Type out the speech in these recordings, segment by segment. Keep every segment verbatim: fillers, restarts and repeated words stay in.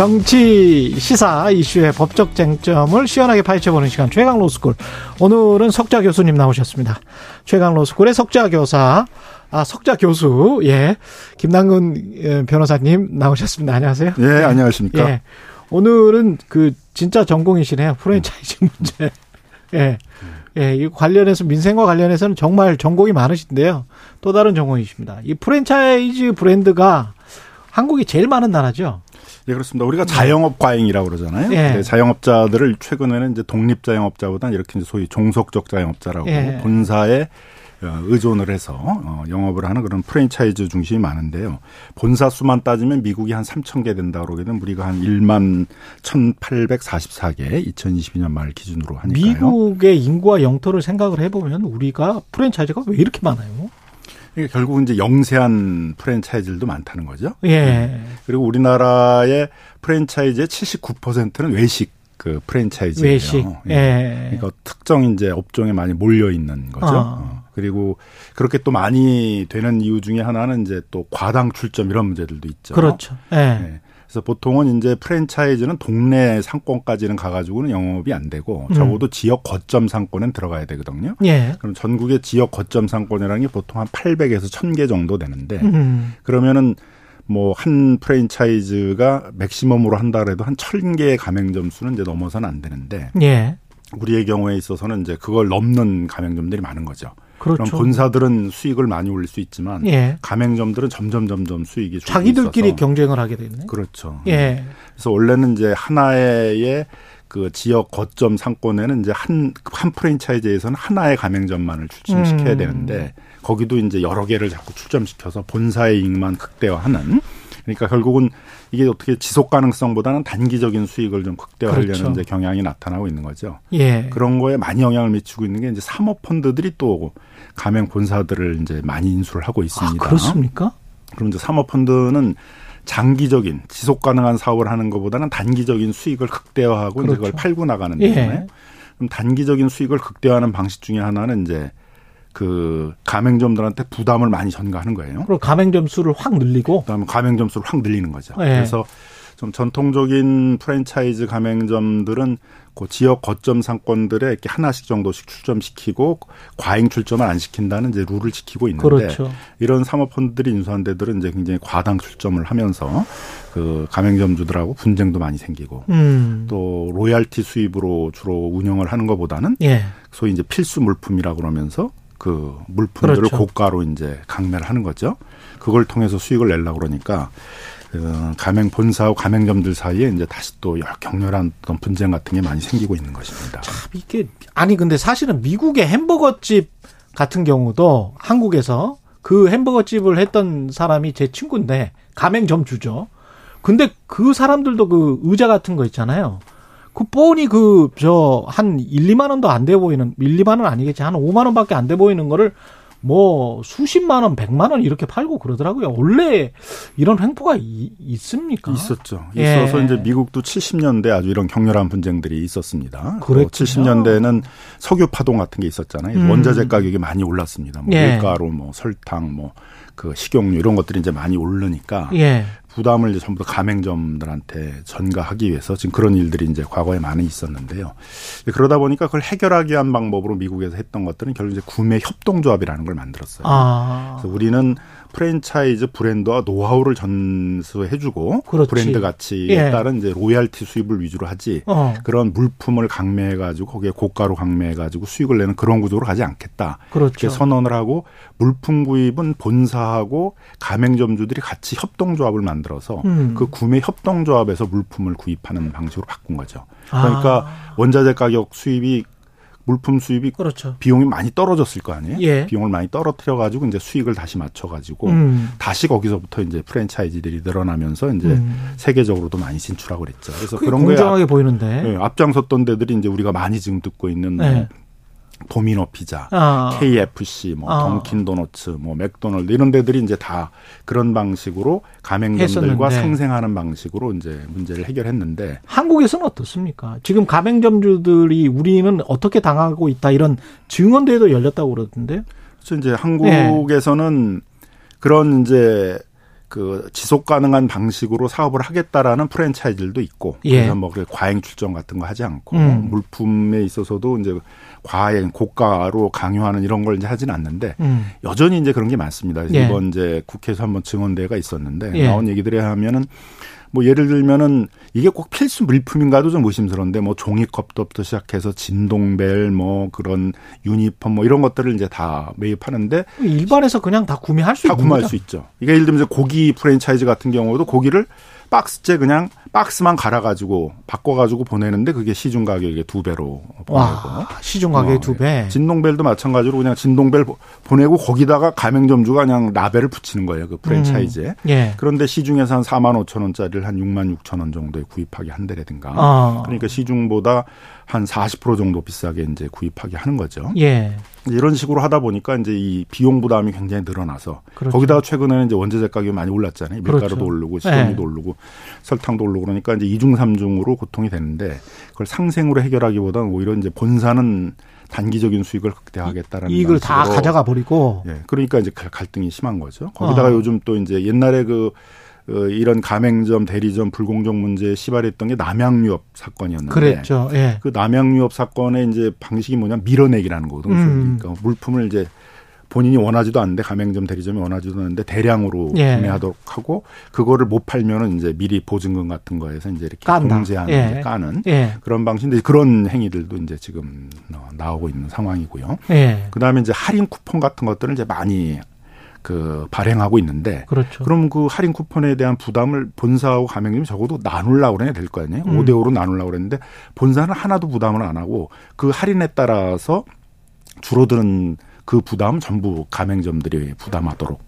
정치 시사 이슈의 법적 쟁점을 시원하게 파헤쳐보는 시간, 최강 로스쿨. 오늘은 석좌 교수님 나오셨습니다. 최강 로스쿨의 석좌 교사, 아, 석좌 교수, 예. 김남근 변호사님 나오셨습니다. 안녕하세요. 예, 네. 안녕하십니까. 예. 오늘은 그 진짜 전공이시네요. 프랜차이즈 문제. 예. 예, 이 관련해서 민생과 관련해서는 정말 전공이 많으신데요. 또 다른 전공이십니다. 이 프랜차이즈 브랜드가 한국이 제일 많은 나라죠. 예, 그렇습니다. 우리가 자영업 과잉이라고 그러잖아요. 예. 네, 자영업자들을 최근에는 이제 독립 자영업자보다는 이렇게 이제 소위 종속적 자영업자라고, 예, 본사에 의존을 해서 영업을 하는 그런 프랜차이즈 중심이 많은데요. 본사 수만 따지면 미국이 한 삼천 개 된다고 그러거든. 우리가 한 만 천팔백사십사 개, 이천이십이 년 말 기준으로 하니까요. 미국의 인구와 영토를 생각을 해보면 우리가 프랜차이즈가 왜 이렇게 많아요? 그러니까 결국은 이제 영세한 프랜차이즈들도 많다는 거죠. 예. 그리고 우리나라의 프랜차이즈의 칠십구 퍼센트는 외식. 그 프랜차이즈예요. 외식. 예. 그러니까 특정 이제 업종에 많이 몰려 있는 거죠. 어. 그리고 그렇게 또 많이 되는 이유 중에 하나는 이제 또 과당 출점 이런 문제들도 있죠. 그렇죠. 예. 예. 그래서 보통은 이제 프랜차이즈는 동네 상권까지는 가가지고는 영업이 안 되고, 적어도 음. 지역 거점 상권은 들어가야 되거든요. 예. 그럼 전국의 지역 거점 상권이라는 게 보통 한 팔백에서 천 개 정도 되는데, 음. 그러면은 뭐 한 프랜차이즈가 맥시멈으로 한다 그래도 한 천 개의 가맹점 수는 이제 넘어서는 안 되는데, 예, 우리의 경우에 있어서는 이제 그걸 넘는 가맹점들이 많은 거죠. 그렇죠. 그럼 본사들은 수익을 많이 올릴 수 있지만, 예, 가맹점들은 점점 점점 수익이 줄고 자기들끼리 있어서 경쟁을 하게 되네. 그렇죠. 예. 그래서 원래는 이제 하나의 그 지역 거점 상권에는 이제 한, 한 프랜차이즈에서는 하나의 가맹점만을 출점시켜야 음. 되는데, 거기도 이제 여러 개를 자꾸 출점시켜서 본사의 이익만 극대화하는. 그러니까 결국은 이게 어떻게 지속 가능성보다는 단기적인 수익을 좀 극대화하려는, 그렇죠, 이제 경향이 나타나고 있는 거죠. 예. 그런 거에 많이 영향을 미치고 있는 게 이제 사모 펀드들이 또 가맹 본사들을 이제 많이 인수를 하고 있습니다. 아, 그렇습니까? 그럼 이제 사모 펀드는 장기적인 지속 가능한 사업을 하는 것보다는 단기적인 수익을 극대화하고, 그렇죠, 이제 그걸 팔고 나가는 거잖아요. 예. 그럼 단기적인 수익을 극대화하는 방식 중에 하나는 이제 그 가맹점들한테 부담을 많이 전가하는 거예요. 그럼 가맹점 수를 확 늘리고, 그다음에 가맹점 수를 확 늘리는 거죠. 예. 그래서 좀 전통적인 프랜차이즈 가맹점들은 그 지역 거점 상권들에 이렇게 하나씩 정도씩 출점시키고 과잉 출점을 안 시킨다는 이제 룰을 지키고 있는데, 그렇죠, 이런 사모펀드들이 인수한 데들은 이제 굉장히 과당 출점을 하면서 그 가맹점주들하고 분쟁도 많이 생기고, 음. 또 로얄티 수입으로 주로 운영을 하는 것보다는, 예, 소위 이제 필수 물품이라고 그러면서 그 물품들을, 그렇죠, 고가로 이제 강매를 하는 거죠. 그걸 통해서 수익을 내려고 그러니까 가맹 본사와 가맹점들 사이에 이제 다시 또 격렬한 어떤 분쟁 같은 게 많이 생기고 있는 것입니다. 참 이게, 아니 근데 사실은 미국의 햄버거집 같은 경우도 한국에서 그 햄버거집을 했던 사람이 제 친구인데 가맹점주죠. 근데 그 사람들도 그 의자 같은 거 있잖아요. 그 뻔히 그 저 한 일, 이만 원도 안 돼 보이는, 일, 이만 원 아니겠지, 한 오만 원밖에 안 돼 보이는 거를 뭐 수십만 원, 백만 원 이렇게 팔고 그러더라고요. 원래 이런 횡포가 이, 있습니까? 있었죠. 있어서, 예, 이제 미국도 칠십 년대 아주 이런 격렬한 분쟁들이 있었습니다. 그랬죠. 칠십 년대에는 석유 파동 같은 게 있었잖아요. 음. 원자재 가격이 많이 올랐습니다. 뭐, 예, 밀가루, 뭐 설탕, 뭐 그 식용유 이런 것들이 이제 많이 오르니까, 예, 부담을 이제 전부 다 가맹점들한테 전가하기 위해서 지금 그런 일들이 이제 과거에 많이 있었는데요. 그러다 보니까 그걸 해결하기 위한 방법으로 미국에서 했던 것들은 결국 이제 구매 협동조합이라는 걸 만들었어요. 아. 그래서 우리는 프랜차이즈 브랜드와 노하우를 전수해주고, 그렇지, 브랜드 가치에, 예, 따른 이제 로얄티 수입을 위주로 하지, 어, 그런 물품을 강매해가지고 거기에 고가로 강매해가지고 수익을 내는 그런 구조로 가지 않겠다. 그렇죠. 이렇게 선언을 하고, 물품 구입은 본사하고 가맹점주들이 같이 협동조합을 만들어서 음. 그 구매 협동조합에서 물품을 구입하는 방식으로 바꾼 거죠. 그러니까 아. 원자재 가격 수입이 물품 수입이, 그렇죠, 비용이 많이 떨어졌을 거 아니에요? 예. 비용을 많이 떨어뜨려 가지고 이제 수익을 다시 맞춰 가지고 음. 다시 거기서부터 이제 프랜차이즈들이 늘어나면서 이제 음. 세계적으로도 많이 진출하고 그랬죠. 그래서 그런 거에 공정하게 보이는데, 네, 앞장섰던 데들이 이제 우리가 많이 지금 듣고 있는, 네, 뭐 도미노 피자, 아. 케이에프씨, 뭐 아. 던킨 도너츠, 뭐 맥도널드 이런 데들이 이제 다 그런 방식으로 가맹점들과 상생하는 방식으로 이제 문제를 해결했는데, 한국에서는 어떻습니까? 지금 가맹점주들이 우리는 어떻게 당하고 있다 이런 증언대회도 열렸다고 그러던데요. 그래서 이제 한국에서는, 네, 그런 이제 그 지속 가능한 방식으로 사업을 하겠다라는 프랜차이즈들도 있고, 그래서 예. 뭐 과잉 출전 같은 거 하지 않고 음. 물품에 있어서도 이제 과잉 고가로 강요하는 이런 걸 이제 하진 않는데 음. 여전히 이제 그런 게 많습니다. 예. 이번 이제 국회에서 한번 증언대회가 있었는데 예. 나온 얘기들에 하면은. 뭐 예를 들면은 이게 꼭 필수 물품인가도 좀 의심스러운데 뭐 종이컵부터 시작해서 진동벨 뭐 그런 유니폼 뭐 이런 것들을 이제 다 매입하는데 일반에서 그냥 다 구매할 수 있는 거죠? 다 구매할 수 있죠. 이게 예를 들면 이제 고기 프랜차이즈 같은 경우도 고기를 박스째 그냥 박스만 갈아가지고 바꿔가지고 보내는데 그게 시중 가격의 두 배로 보내고. 와, 시중 가격의 어, 두 배. 진동벨도 마찬가지로 그냥 진동벨 보내고 거기다가 가맹점주가 그냥 라벨을 붙이는 거예요. 그 프랜차이즈에. 음, 예. 그런데 시중에서 한 사만 오천 원짜리를 한 육만 육천 원 정도에 구입하게 한다든가. 아. 그러니까 시중보다 한 사십 퍼센트 정도 비싸게 이제 구입하게 하는 거죠. 예. 이런 식으로 하다 보니까 이제 이 비용 부담이 굉장히 늘어나서 그렇죠. 거기다가 최근에는 이제 원재재 가격이 많이 올랐잖아요. 밀가루도 그렇죠. 오르고 식용유도 예. 오르고 설탕도 오르고 그러니까 이제 이중 삼중으로 고통이 되는데 그걸 상생으로 해결하기보다는 오히려 이제 본사는 단기적인 수익을 극대화하겠다라는 이익을 다 가져가 버리고 예. 그러니까 이제 갈등이 심한 거죠. 거기다가 어. 요즘 또 이제 옛날에 그 이런 가맹점, 대리점 불공정 문제에 시발했던 게 남양유업 사건이었는데, 그랬죠. 예. 그 남양유업 사건의 이제 방식이 뭐냐 밀어내기라는 거거든요. 음. 그러니까 물품을 이제 본인이 원하지도 않는데 가맹점, 대리점이 원하지도 않는데 대량으로 예. 구매하도록 하고 그거를 못 팔면은 이제 미리 보증금 같은 거에서 이제 이렇게 깐다. 공제하는 예. 이제 까는 예. 그런 방식인데 그런 행위들도 이제 지금 나오고 있는 상황이고요. 예. 그다음에 이제 할인 쿠폰 같은 것들을 이제 많이 그 발행하고 있는데, 그렇죠. 그럼 그 할인 쿠폰에 대한 부담을 본사하고 가맹점이 적어도 나누려고 그래야 될 거 아니에요? 음. 오 대 오로 나누려고 그랬는데 본사는 하나도 부담을 안 하고 그 할인에 따라서 줄어드는 그 부담 전부 가맹점들이 부담하도록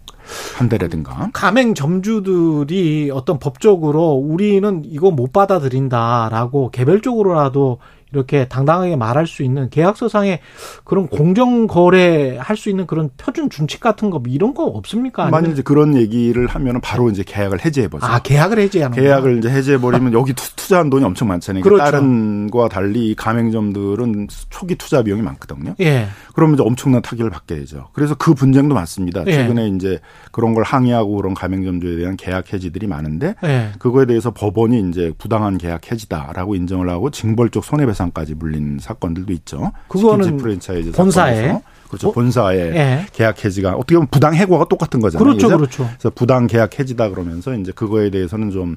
한다라든가. 가맹점주들이 어떤 법적으로 우리는 이거 못 받아들인다라고 개별적으로라도 이렇게 당당하게 말할 수 있는 계약서상에 그런 공정거래 할 수 있는 그런 표준 준칙 같은 거 이런 거 없습니까? 아니면... 만약에 그런 얘기를 하면은 바로 이제 계약을 해제해버죠. 아, 계약을 해제하는 거예요? 계약을 이제 해제해버리면 여기 투자한 돈이 엄청 많잖아요. 그렇죠. 다른 거와 달리 가맹점들은 초기 투자 비용이 많거든요. 예. 그러면 이제 엄청난 타격을 받게 되죠. 그래서 그 분쟁도 많습니다. 최근에 예. 이제 그런 걸 항의하고 그런 가맹점주에 대한 계약 해지들이 많은데 예. 그거에 대해서 법원이 이제 부당한 계약 해지다라고 인정을 하고 징벌적 손해배상 까지 물린 사건들도 있죠. 그거는 프랜차이즈 본사에 그렇죠. 어? 본사의 예. 계약 해지가 어떻게 보면 부당 해고가 똑같은 거잖아요. 그렇죠, 그죠? 그렇죠. 그래서 부당 계약 해지다 그러면서 이제 그거에 대해서는 좀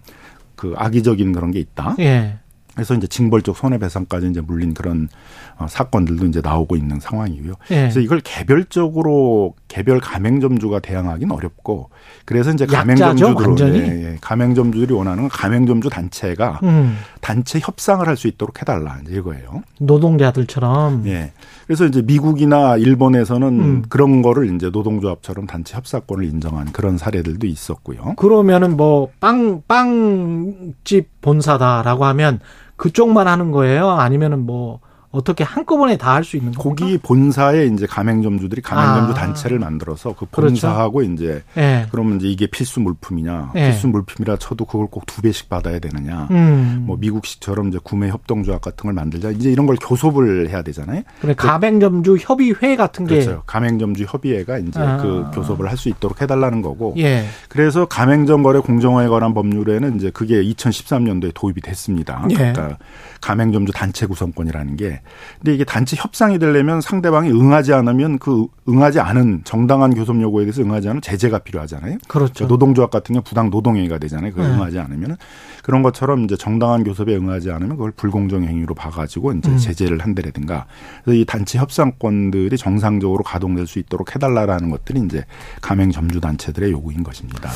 그 악의적인 그런 게 있다. 예. 그래서 이제 징벌적 손해배상까지 이제 물린 그런 어, 사건들도 이제 나오고 있는 상황이고요. 예. 그래서 이걸 개별적으로 개별 가맹점주가 대항하기는 어렵고, 그래서 이제 가맹점주들, 예, 예, 가맹점주들이 원하는 건 가맹점주 단체가 음. 단체 협상을 할 수 있도록 해달라 이제 이거예요. 노동자들처럼. 예. 그래서 이제 미국이나 일본에서는 음. 그런 거를 이제 노동조합처럼 단체 협상권을 인정한 그런 사례들도 있었고요. 그러면은 뭐 빵 빵집 본사다라고 하면. 그쪽만 하는 거예요? 아니면은 뭐 어떻게 한꺼번에 다 할 수 있는 거예요? 거기 본사에 이제 가맹점주들이 가맹점주 아. 단체를 만들어서 그 본사하고 그렇죠. 이제 예. 그러면 이제 이게 필수 물품이냐, 예. 필수 물품이라 쳐도 그걸 꼭 두 배씩 받아야 되느냐, 음. 뭐 미국식처럼 이제 구매 협동조합 같은 걸 만들자, 이제 이런 걸 교섭을 해야 되잖아요. 그래 가맹점주 협의회 같은 게 그렇죠. 가맹점주 협의회가 이제 아. 그 교섭을 할 수 있도록 해달라는 거고. 예. 그래서 가맹점 거래 공정화에 관한 법률에는 이제 그게 이천십삼 년도에 도입이 됐습니다. 예. 그러니까 가맹점주 단체 구성권이라는 게. 근데 이게 단체 협상이 되려면 상대방이 응하지 않으면 그 응하지 않은 정당한 교섭 요구에 대해서 응하지 않으면 제재가 필요하잖아요. 그렇죠. 그러니까 노동조합 같은 경우 부당 노동행위가 되잖아요. 그걸 네. 응하지 않으면 그런 것처럼 이제 정당한 교섭에 응하지 않으면 그걸 불공정 행위로 봐가지고 이제 음. 제재를 한다든가. 그래서 이 단체 협상권들이 정상적으로 가동될 수 있도록 해달라라는 것들이 이제 가맹점주 단체들의 요구인 것입니다.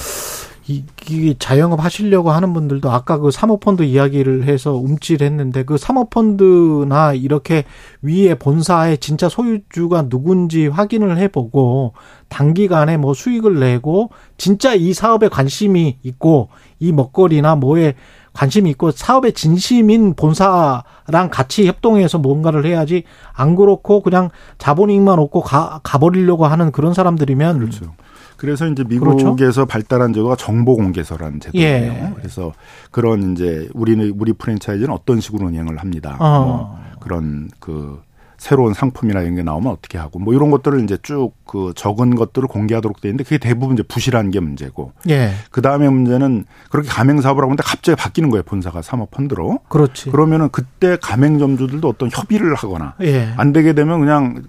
이게 자영업 하시려고 하는 분들도 아까 그 사모펀드 이야기를 해서 움찔했는데 그 사모펀드나 이렇게 위에 본사의 진짜 소유주가 누군지 확인을 해보고 단기간에 뭐 수익을 내고 진짜 이 사업에 관심이 있고 이 먹거리나 뭐에 관심이 있고 사업에 진심인 본사랑 같이 협동해서 뭔가를 해야지 안 그렇고 그냥 자본이익만 얻고 가, 가버리려고 하는 그런 사람들이면 그렇죠. 그래서 이제 미국에서 그렇죠? 발달한 제도가 정보 공개서라는 제도예요. 예. 그래서 그런 이제 우리는 우리 프랜차이즈는 어떤 식으로 운영을 합니다. 어. 뭐 그런 그 새로운 상품이나 이런 게 나오면 어떻게 하고 뭐 이런 것들을 이제 쭉 그 적은 것들을 공개하도록 돼 있는데 그게 대부분 이제 부실한 게 문제고. 예. 그 다음에 문제는 그렇게 가맹 사업을 하고 있는데 갑자기 바뀌는 거예요. 본사가 사모펀드로. 그렇지. 그러면은 그때 가맹점주들도 어떤 협의를 하거나 예. 안 되게 되면 그냥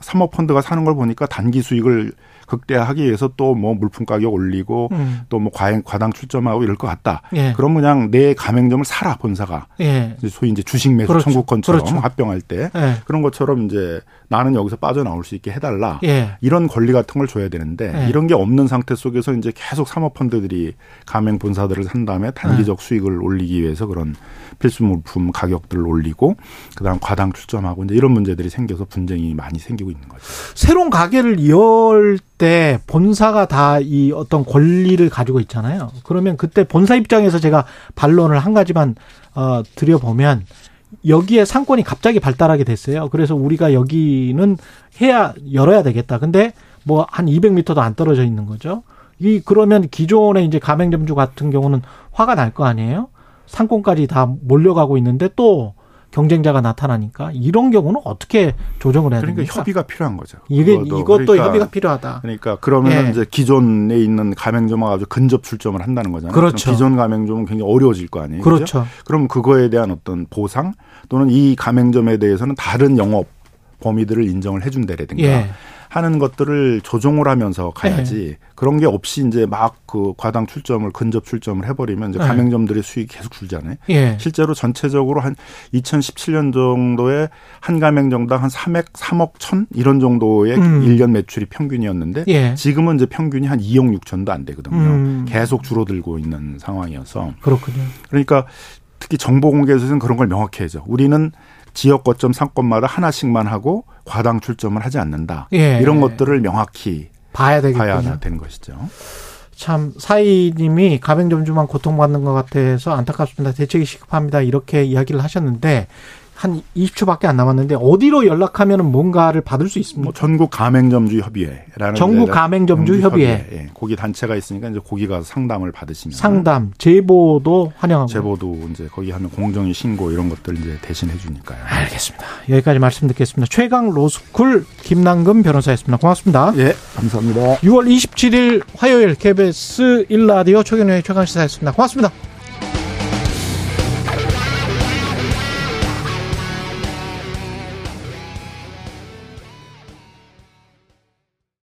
사모펀드가 사는 걸 보니까 단기 수익을 극대화하기 위해서 또 뭐 물품 가격 올리고 음. 또 뭐 과당 출점하고 이럴 것 같다. 예. 그럼 그냥 내 가맹점을 사라 본사가 예. 소위 이제 주식 매수 그렇죠. 청구권처럼 그렇죠. 합병할 때 예. 그런 것처럼 이제 나는 여기서 빠져나올 수 있게 해달라 예. 이런 권리 같은 걸 줘야 되는데 예. 이런 게 없는 상태 속에서 이제 계속 사모펀드들이 가맹 본사들을 산 다음에 단기적 예. 수익을 올리기 위해서 그런 필수 물품 가격들을 올리고 그다음 과당 출점하고 이제 이런 문제들이 생겨서 분쟁이 많이 생기고 있는 거죠. 새로운 가게를 열 때 본사가 다 이 어떤 권리를 가지고 있잖아요. 그러면 그때 본사 입장에서 제가 반론을 한 가지만 어, 드려보면 여기에 상권이 갑자기 발달하게 됐어요. 그래서 우리가 여기는 해야 열어야 되겠다. 근데 뭐 한 이백 미터도 안 떨어져 있는 거죠. 이 그러면 기존의 이제 가맹점주 같은 경우는 화가 날 거 아니에요. 상권까지 다 몰려가고 있는데 또 경쟁자가 나타나니까 이런 경우는 어떻게 조정을 해야 됩니까? 그러니까 협의가 필요한 거죠. 이게 이것도, 이것도 그러니까, 협의가 필요하다. 그러니까 그러면 예. 이제 기존에 있는 가맹점하고 아주 근접 출점을 한다는 거잖아요. 그렇죠. 기존 가맹점은 굉장히 어려워질 거 아니에요. 그렇죠. 그렇죠. 그럼 그거에 대한 어떤 보상 또는 이 가맹점에 대해서는 다른 영업 범위들을 인정을 해준다라든가. 예. 하는 것들을 조정을 하면서 가야지 네. 그런 게 없이 이제 막 그 과당 출점을 근접 출점을 해버리면 이제 가맹점들의 네. 수익이 계속 줄잖아요. 네. 실제로 전체적으로 한 이천십칠 년 정도에 한 가맹점당 한 삼억 천 이런 정도의 음. 일 년 매출이 평균이었는데 네. 지금은 이제 평균이 한 이억 육천도 안 되거든요. 음. 계속 줄어들고 있는 상황이어서. 그렇군요. 그러니까 특히 정보 공개에서는 그런 걸 명확히 해야죠. 우리는 지역 거점 상권마다 하나씩만 하고 과당 출점을 하지 않는다. 예, 이런 예. 것들을 명확히 봐야 되겠군요. 봐야 되는 것이죠. 참 사이님이 가맹점주만 고통받는 것 같아서 안타깝습니다. 대책이 시급합니다. 이렇게 이야기를 하셨는데 한 이십 초밖에 안 남았는데 어디로 연락하면 뭔가를 받을 수 있습니까? 뭐 전국 가맹점주 협의회라는 전국 가맹점주 협의회. 예. 거기 단체가 있으니까 이제 거기 가서 상담을 받으시면 상담, 제보도 환영하고 제보도 이제 거기 하는 공정위 신고 이런 것들 이제 대신해 주니까요. 알겠습니다. 여기까지 말씀 듣겠습니다. 최강 로스쿨 김남근 변호사였습니다. 고맙습니다. 예. 감사합니다. 유월 이십칠일 화요일 케이비에스 일 라디오 최경영의 최강 시사였습니다. 고맙습니다.